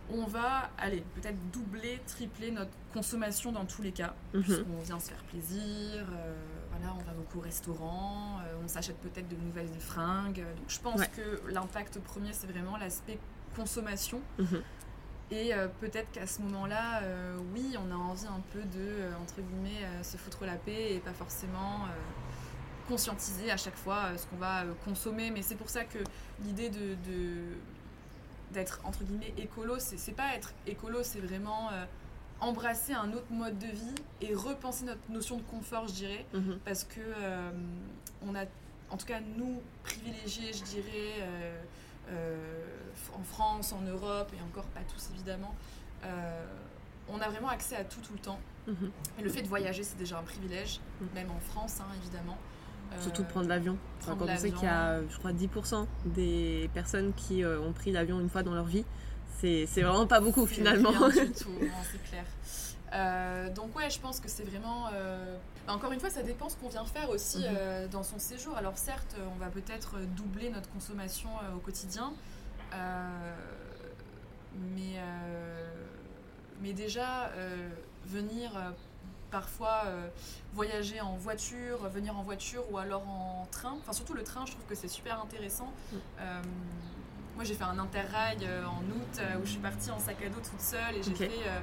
on va allez, peut-être doubler, tripler notre consommation dans tous les cas. Mm-hmm. Puisqu'on vient se faire plaisir, euh, voilà, on va beaucoup au restaurant, euh, on s'achète peut-être de nouvelles fringues. Donc je pense ouais. que l'impact premier, c'est vraiment l'aspect consommation. Mm-hmm. Et euh, peut-être qu'à ce moment-là, euh, oui, on a envie un peu de, euh, entre guillemets, euh, se foutre la paix et pas forcément... Euh, conscientiser à chaque fois ce qu'on va consommer, mais c'est pour ça que l'idée de, de d'être entre guillemets écolo, c'est, c'est pas être écolo, c'est vraiment euh, embrasser un autre mode de vie et repenser notre notion de confort, je dirais, mm-hmm. parce que euh, on a, en tout cas nous, privilégiés, je dirais, euh, euh, en France, en Europe, et encore pas tous évidemment, euh, on a vraiment accès à tout tout le temps. Mm-hmm. Et le fait de voyager, c'est déjà un privilège, mm-hmm. même en France, hein, évidemment. Surtout prendre l'avion. Prendre enfin, quand l'avion. On sait qu'il y a, je crois, dix pour cent des personnes qui euh, ont pris l'avion une fois dans leur vie, c'est, c'est vraiment pas beaucoup c'est finalement. Rien du tout, non, c'est clair. Euh, donc ouais, je pense que c'est vraiment... Euh... Bah, encore une fois, ça dépend ce qu'on vient faire aussi mmh. euh, dans son séjour. Alors certes, on va peut-être doubler notre consommation euh, au quotidien, euh... mais, euh... mais déjà, euh, venir euh, parfois euh, voyager en voiture, venir en voiture ou alors en train. Enfin, surtout le train, je trouve que c'est super intéressant. Mmh. Euh... Moi, j'ai fait un interrail euh, en août euh, où je suis partie en sac à dos toute seule et j'ai okay. fait... Euh...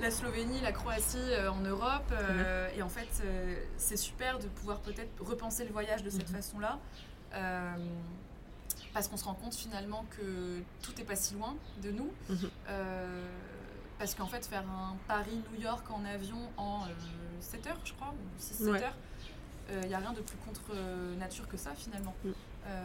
la Slovénie, la Croatie euh, en Europe euh, mmh. et en fait euh, c'est super de pouvoir peut-être repenser le voyage de cette mmh. façon-là euh, parce qu'on se rend compte finalement que tout n'est pas si loin de nous mmh. euh, parce qu'en fait faire un Paris-New York en avion en euh, sept heures je crois, ou six sept ouais. heures, il euh, n'y a rien de plus contre nature que ça finalement. Mmh. Euh,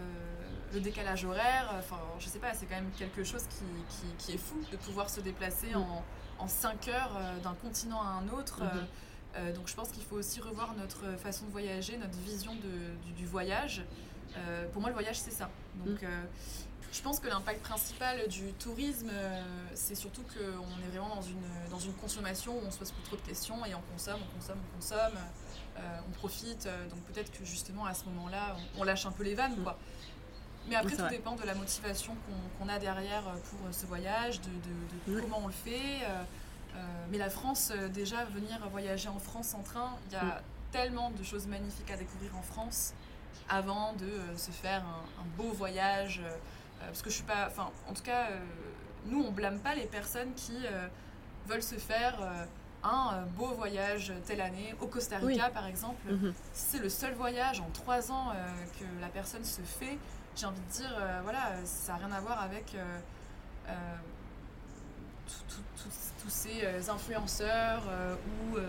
le décalage horaire, enfin je sais pas, c'est quand même quelque chose qui, qui, qui est fou de pouvoir se déplacer mmh. en en cinq heures euh, d'un continent à un autre. Mm-hmm. euh, donc je pense qu'il faut aussi revoir notre façon de voyager, notre vision de, du, du voyage. Euh, pour moi, le voyage, c'est ça. Donc mm. euh, je pense que l'impact principal du tourisme, euh, c'est surtout qu'on est vraiment dans une, dans une consommation où on se pose plus trop de questions et on consomme, on consomme, on consomme, euh, on profite. Euh, donc peut-être que justement, à ce moment-là, on, on lâche un peu les vannes, mm. quoi. Mais après, oui, tout vrai. dépend de la motivation qu'on, qu'on a derrière pour ce voyage, de, de, de oui. comment on le fait. Euh, mais la France, déjà, venir voyager en France en train, il y a oui. tellement de choses magnifiques à découvrir en France avant de se faire un, un beau voyage. Euh, parce que je suis pas... Enfin, en tout cas, euh, nous, on blâme pas les personnes qui euh, veulent se faire... Euh, un beau voyage telle année au Costa Rica oui. par exemple mm-hmm. si c'est le seul voyage en trois ans euh, que la personne se fait, j'ai envie de dire euh, voilà, ça n'a rien à voir avec euh, euh, tous ces influenceurs euh, ou euh,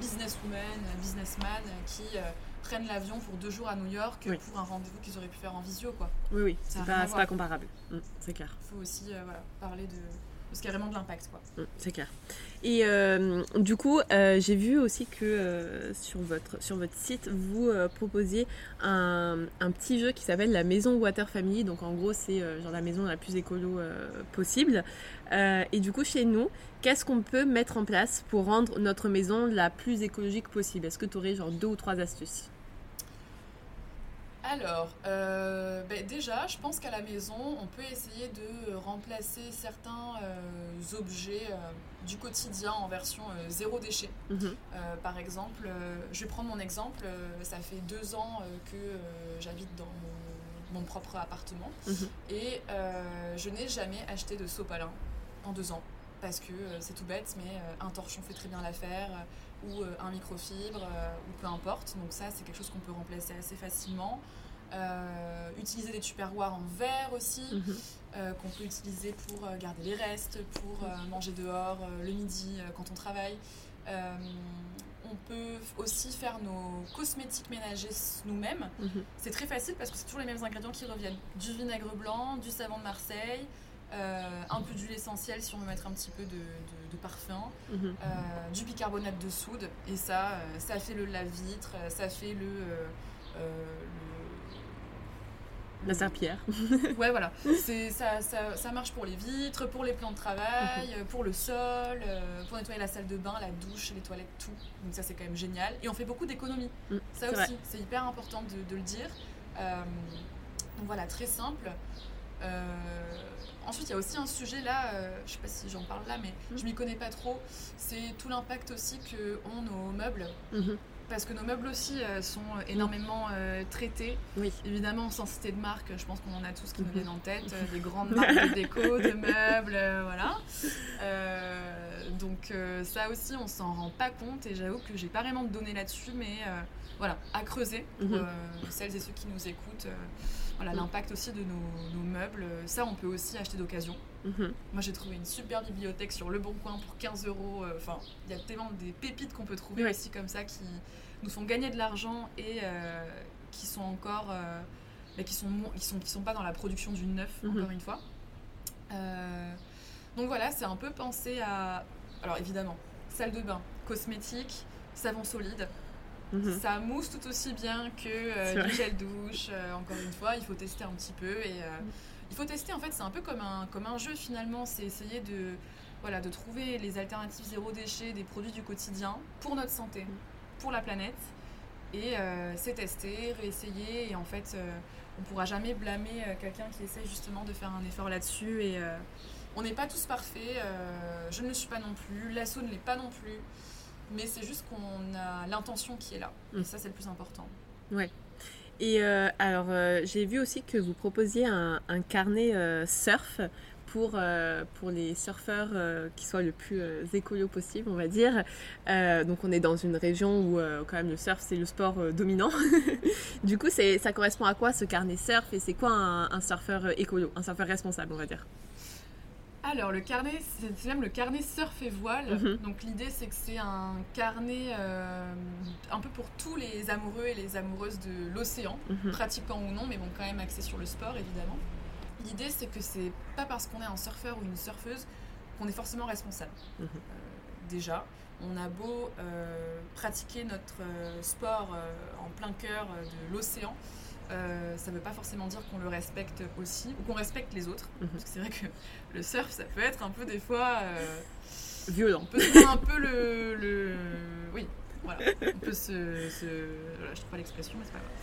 businesswomen, businessman qui euh, prennent l'avion pour deux jours à New York oui. pour un rendez-vous qu'ils auraient pu faire en visio quoi. Oui oui, ça c'est, pas, c'est pas comparable mmh, c'est clair. Il faut aussi euh, voilà, parler de parce qu'il y a vraiment de l'impact, quoi. C'est clair. Et euh, du coup, euh, j'ai vu aussi que euh, sur, votre, sur votre site, vous euh, proposiez un, un petit jeu qui s'appelle la maison Water Family. Donc, en gros, c'est euh, genre la maison la plus écolo euh, possible. Euh, et du coup, chez nous, qu'est-ce qu'on peut mettre en place pour rendre notre maison la plus écologique possible ? Est-ce que tu aurais genre deux ou trois astuces ? Alors, euh, ben déjà, je pense qu'à la maison, on peut essayer de remplacer certains euh, objets euh, du quotidien en version euh, zéro déchet. Mm-hmm. Euh, par exemple, euh, je vais prendre mon exemple, euh, ça fait deux ans euh, que euh, j'habite dans mon, mon propre appartement mm-hmm. et euh, je n'ai jamais acheté de sopalin en deux ans. Parce que euh, c'est tout bête, mais euh, un torchon fait très bien l'affaire, euh, ou euh, un microfibre, euh, ou peu importe. Donc ça, c'est quelque chose qu'on peut remplacer assez facilement. Euh, utiliser des tupperwares en verre aussi, mm-hmm. euh, qu'on peut utiliser pour euh, garder les restes, pour euh, manger dehors euh, le midi euh, quand on travaille. Euh, on peut aussi faire nos cosmétiques ménagers nous-mêmes. Mm-hmm. C'est très facile parce que c'est toujours les mêmes ingrédients qui reviennent. Du vinaigre blanc, du savon de Marseille... Euh, un peu d'huile essentielle si on veut mettre un petit peu de, de, de parfum, mmh. euh, du bicarbonate de soude, et ça, euh, ça fait le lave-vitre, ça fait le... Euh, euh, le... La serpillière. Ouais, voilà. C'est, ça, ça, ça marche pour les vitres, pour les plans de travail, mmh. pour le sol, euh, pour nettoyer la salle de bain, la douche, les toilettes, tout. Donc ça, c'est quand même génial. Et on fait beaucoup d'économies. Mmh. Ça c'est aussi, vrai. C'est hyper important de, de le dire. Euh, donc voilà, très simple. Euh, ensuite il y a aussi un sujet là, euh, je sais pas si j'en parle là mais mmh. je m'y connais pas trop, c'est tout l'impact aussi que ont nos meubles mmh. parce que nos meubles aussi euh, sont énormément euh, traités oui. évidemment sans citer de marque, je pense qu'on en a tous qui mmh. nous viennent en tête, euh, des grandes marques de déco, de meubles, euh, voilà euh, donc euh, ça aussi on s'en rend pas compte et j'avoue que j'ai pas vraiment de données là-dessus mais euh, voilà, à creuser pour mmh. euh, celles et ceux qui nous écoutent euh, voilà, mmh. l'impact aussi de nos, nos meubles. Ça, on peut aussi acheter d'occasion. Mmh. Moi, j'ai trouvé une super bibliothèque sur Le Bon Coin pour quinze euros. Enfin, il y a tellement des pépites qu'on peut trouver oui. aussi comme ça qui nous font gagner de l'argent et euh, qui sont encore... Euh, bah, qui sont, qui sont, qui sont pas dans la production du neuf, mmh. encore une fois. Euh, donc voilà, c'est un peu penser à... Alors, évidemment, salle de bain, cosmétiques, savon solide... Mmh. Ça mousse tout aussi bien que euh, du gel douche. Euh, encore une fois, il faut tester un petit peu. Et, euh, mmh. il faut tester, en fait, c'est un peu comme un, comme un jeu finalement. C'est essayer de, voilà, de trouver les alternatives zéro déchet, des produits du quotidien pour notre santé, pour la planète. Et euh, c'est tester, réessayer, et en fait euh, on ne pourra jamais blâmer quelqu'un qui essaie justement de faire un effort là-dessus. Et euh, on n'est pas tous parfaits, euh, je ne le suis pas non plus, l'asso ne l'est pas non plus, mais c'est juste qu'on a l'intention qui est là, mmh. et ça c'est le plus important. Ouais. Et euh, alors euh, j'ai vu aussi que vous proposiez un, un carnet euh, surf pour, euh, pour les surfeurs euh, qui soient le plus euh, écolo possible, on va dire. Euh, donc on est dans une région où euh, quand même le surf c'est le sport euh, dominant. Du coup c'est, ça correspond à quoi ce carnet surf, et c'est quoi un, un surfeur écolo, un surfeur responsable, on va dire? Alors le carnet, c'est même le carnet surf et voile, mmh. donc l'idée c'est que c'est un carnet euh, un peu pour tous les amoureux et les amoureuses de l'océan, mmh. pratiquants ou non, mais bon quand même axé sur le sport évidemment. L'idée c'est que c'est pas parce qu'on est un surfeur ou une surfeuse qu'on est forcément responsable. Mmh. Euh, déjà, on a beau euh, pratiquer notre euh, sport euh, en plein cœur de l'océan, Euh, ça ne veut pas forcément dire qu'on le respecte aussi, ou qu'on respecte les autres, mmh. parce que c'est vrai que le surf ça peut être un peu des fois euh, violent, on peut se faire un peu le, le oui voilà on peut se, se voilà, je trouve pas l'expression mais c'est pas grave,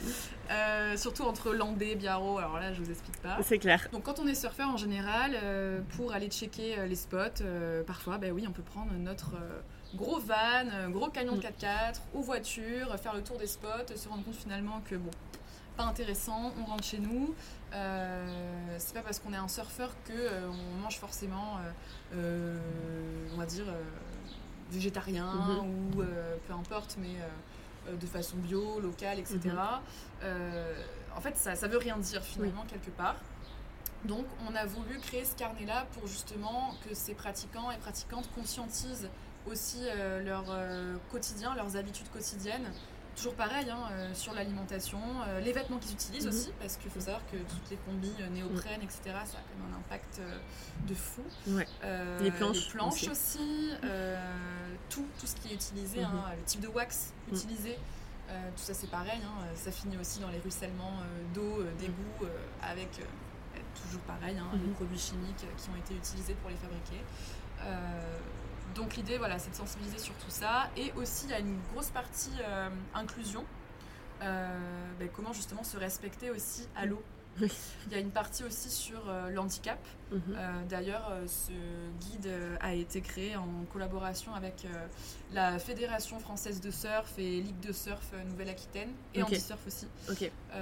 euh, surtout entre Landais, Biarro, alors là je vous explique pas, c'est clair. Donc quand on est surfeur en général, euh, pour aller checker euh, les spots, euh, parfois bah oui on peut prendre notre euh, gros van, gros camion de quatre quatre ou voiture, faire le tour des spots, se rendre compte finalement que bon, pas intéressant, on rentre chez nous. Euh, c'est pas parce qu'on est un surfeur qu'on euh, mange forcément, euh, euh, on va dire, euh, végétarien mm-hmm. ou euh, peu importe, mais euh, de façon bio, locale, et cetera. Mm-hmm. Euh, en fait, ça, ça veut rien dire finalement, oui. quelque part. Donc, on a voulu créer ce carnet-là pour justement que ces pratiquants et pratiquantes conscientisent aussi euh, leur euh, quotidien, leurs habitudes quotidiennes. Toujours pareil, hein, euh, sur l'alimentation, euh, les vêtements qu'ils utilisent mmh. aussi, parce qu'il faut savoir que toutes les combis euh, néoprènes, mmh. et cetera, ça a quand même un impact euh, de fou. Ouais. Euh, les planches, les planches aussi, aussi euh, tout, tout ce qui est utilisé, mmh. hein, le type de wax mmh. utilisé, euh, tout ça c'est pareil, hein, ça finit aussi dans les ruissellements euh, d'eau, euh, d'égouts, euh, avec euh, toujours pareil, hein, mmh. les produits chimiques qui ont été utilisés pour les fabriquer. Euh, Donc l'idée, voilà, c'est de sensibiliser sur tout ça, et aussi il y a une grosse partie euh, inclusion, euh, ben, comment justement se respecter aussi à l'eau. Il y a une partie aussi sur euh, l'handicap. Mm-hmm. Euh, d'ailleurs, euh, ce guide euh, a été créé en collaboration avec euh, la Fédération Française de Surf et Ligue de Surf Nouvelle-Aquitaine, et okay. Anti-Surf aussi. Okay. Euh,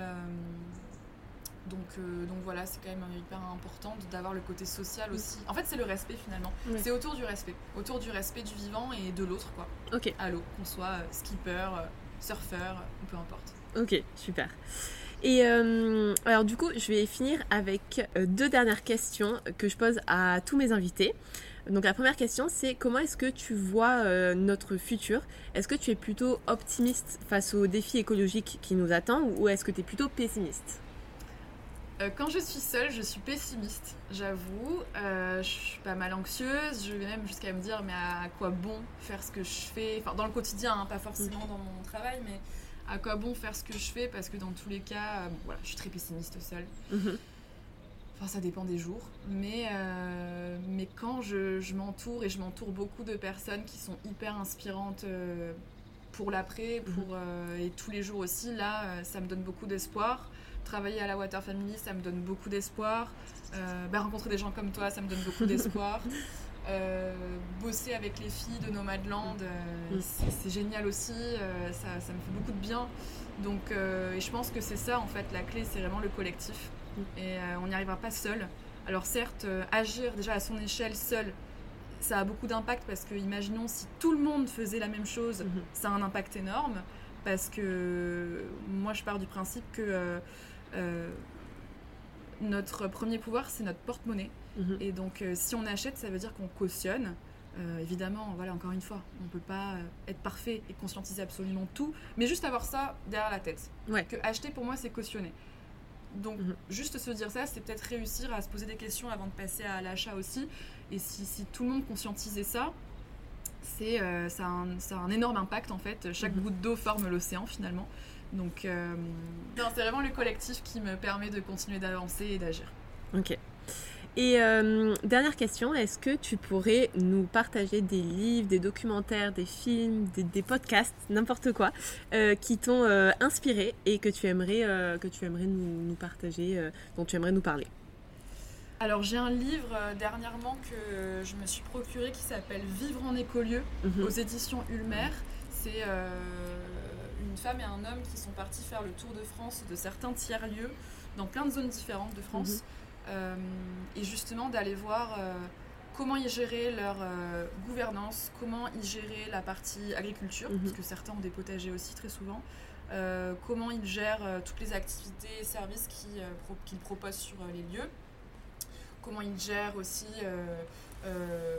Donc, euh, donc voilà, c'est quand même hyper important d'avoir le côté social aussi. En fait, c'est le respect finalement. Oui. C'est autour du respect. Autour du respect du vivant et de l'autre, quoi. Ok. À l'eau, qu'on soit euh, skipper, euh, surfeur, ou peu importe. Ok, super. Et euh, alors du coup, je vais finir avec deux dernières questions que je pose à tous mes invités. Donc la première question, c'est comment est-ce que tu vois euh, notre futur ? Est-ce que tu es plutôt optimiste face aux défis écologiques qui nous attendent, ou est-ce que tu es plutôt pessimiste ? Quand je suis seule, je suis pessimiste, j'avoue. Euh, je suis pas mal anxieuse, je vais même jusqu'à me dire mais à quoi bon faire ce que je fais, enfin dans le quotidien, hein, pas forcément dans mon travail, mais à quoi bon faire ce que je fais, parce que dans tous les cas, euh, voilà, je suis très pessimiste seule. Mm-hmm. Enfin, ça dépend des jours, mais, euh, mais quand je, je m'entoure, et je m'entoure beaucoup de personnes qui sont hyper inspirantes euh, pour l'après, pour, mm-hmm. euh, et tous les jours aussi, là, euh, ça me donne beaucoup d'espoir. Travailler à la Water Family, ça me donne beaucoup d'espoir. Euh, bah, rencontrer des gens comme toi, ça me donne beaucoup d'espoir. Euh, bosser avec les filles de Nomadland, euh, c'est, c'est génial aussi. Euh, ça, ça me fait beaucoup de bien. Donc, euh, et je pense que c'est ça, en fait, la clé, c'est vraiment le collectif. Et euh, on n'y arrivera pas seul. Alors certes, euh, agir déjà à son échelle seul, ça a beaucoup d'impact, parce que, imaginons, si tout le monde faisait la même chose, mm-hmm. ça a un impact énorme. Parce que moi, je pars du principe que euh, euh, notre premier pouvoir, c'est notre porte-monnaie. Mmh. Et donc, euh, si on achète, ça veut dire qu'on cautionne. Euh, évidemment, voilà, encore une fois, on ne peut pas être parfait et conscientiser absolument tout, mais juste avoir ça derrière la tête. Ouais. Que acheter, pour moi, c'est cautionner. Donc, mmh. juste se dire ça, c'est peut-être réussir à se poser des questions avant de passer à l'achat aussi. Et si, si tout le monde conscientisait ça, c'est, euh, ça, a un, ça a un énorme impact en fait. Chaque mm-hmm. goutte d'eau forme l'océan finalement. Donc, euh, non, c'est vraiment le collectif qui me permet de continuer d'avancer et d'agir. Ok. Et euh, dernière question, est-ce que tu pourrais nous partager des livres, des documentaires, des films, des, des podcasts, n'importe quoi, euh, qui t'ont euh, inspiré et que tu aimerais, euh, que tu aimerais nous, nous partager, euh, dont tu aimerais nous parler? Alors j'ai un livre euh, dernièrement que je me suis procuré qui s'appelle Vivre en éco-lieux, mmh. aux éditions Ulmer. C'est euh, une femme et un homme qui sont partis faire le tour de France de certains tiers-lieux dans plein de zones différentes de France. Mmh. Euh, et justement d'aller voir euh, comment ils géraient leur euh, gouvernance, comment ils géraient la partie agriculture, mmh. parce que certains ont des potagers aussi très souvent, euh, comment ils gèrent euh, toutes les activités et services qu'ils, euh, pro- qu'ils proposent sur euh, les lieux, comment ils gèrent aussi euh, euh,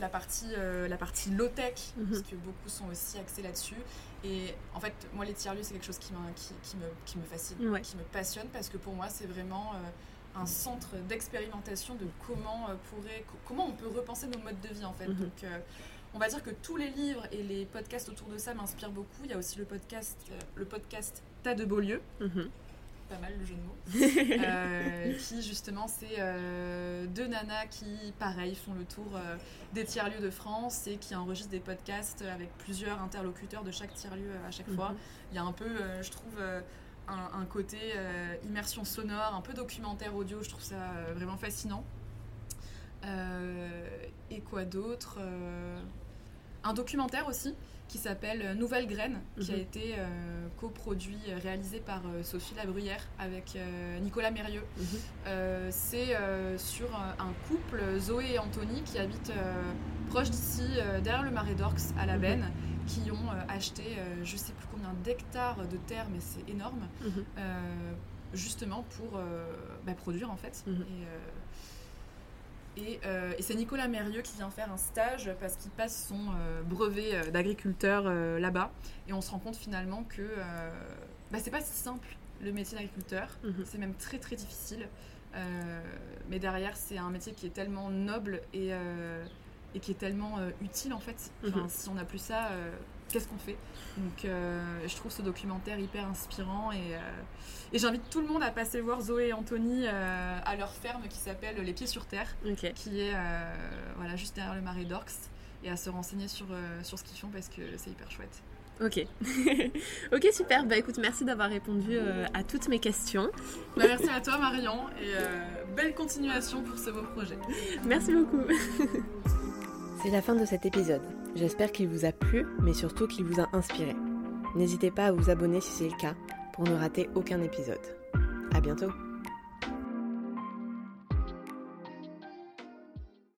la partie, euh, la partie low-tech, mmh. parce que beaucoup sont aussi axés là-dessus. Et en fait, moi, les tiers-lieux, c'est quelque chose qui, qui, qui, me, qui me fascine, ouais. qui me passionne, parce que pour moi, c'est vraiment euh, un centre d'expérimentation de comment, euh, pourrait, comment on peut repenser nos modes de vie, en fait. Mmh. Donc, euh, on va dire que tous les livres et les podcasts autour de ça m'inspirent beaucoup. Il y a aussi le podcast, euh, le podcast T'as de beaux lieux. Mmh. Pas mal le jeu de mots, euh, qui justement c'est euh, deux nanas qui pareil font le tour euh, des tiers-lieux de France et qui enregistrent des podcasts avec plusieurs interlocuteurs de chaque tiers-lieu euh, à chaque fois. Mm-hmm. Il y a un peu euh, je trouve euh, un, un côté euh, immersion sonore, un peu documentaire audio, je trouve ça euh, vraiment fascinant. Euh, et quoi d'autre euh, un documentaire aussi qui s'appelle Nouvelle Graine, mmh. qui a été euh, coproduit, réalisé par euh, Sophie Labruyère avec euh, Nicolas Mérieux. Mmh. Euh, c'est euh, sur un couple, Zoé et Anthony, qui habitent euh, proche d'ici, euh, derrière le marais d'Orx, à La Benne, mmh. qui ont euh, acheté euh, je ne sais plus combien d'hectares de terre, mais c'est énorme, mmh. euh, justement pour euh, bah, produire en fait. Mmh. Et, euh, Et, euh, et c'est Nicolas Mérieux qui vient faire un stage parce qu'il passe son euh, brevet d'agriculteur euh, là-bas. Et on se rend compte finalement que euh, bah, c'est pas si simple le métier d'agriculteur. Mmh. C'est même très très difficile. Euh, mais derrière, c'est un métier qui est tellement noble et, euh, et qui est tellement euh, utile en fait. Enfin, mmh. Si on n'a plus ça, euh, qu'est-ce qu'on fait? Donc euh, je trouve ce documentaire hyper inspirant. Et, euh, et j'invite tout le monde à passer voir Zoé et Anthony euh, à leur ferme qui s'appelle Les Pieds sur Terre, okay. qui est euh, voilà, juste derrière le marais d'Orx, et à se renseigner sur, euh, sur ce qu'ils font parce que c'est hyper chouette. Ok, ok super, bah écoute merci d'avoir répondu euh, à toutes mes questions. Bah, merci à toi Marion, et euh, belle continuation pour ce beau projet. Merci beaucoup. C'est la fin de cet épisode. J'espère qu'il vous a plu, mais surtout qu'il vous a inspiré. N'hésitez pas à vous abonner si c'est le cas, pour ne rater aucun épisode. À bientôt!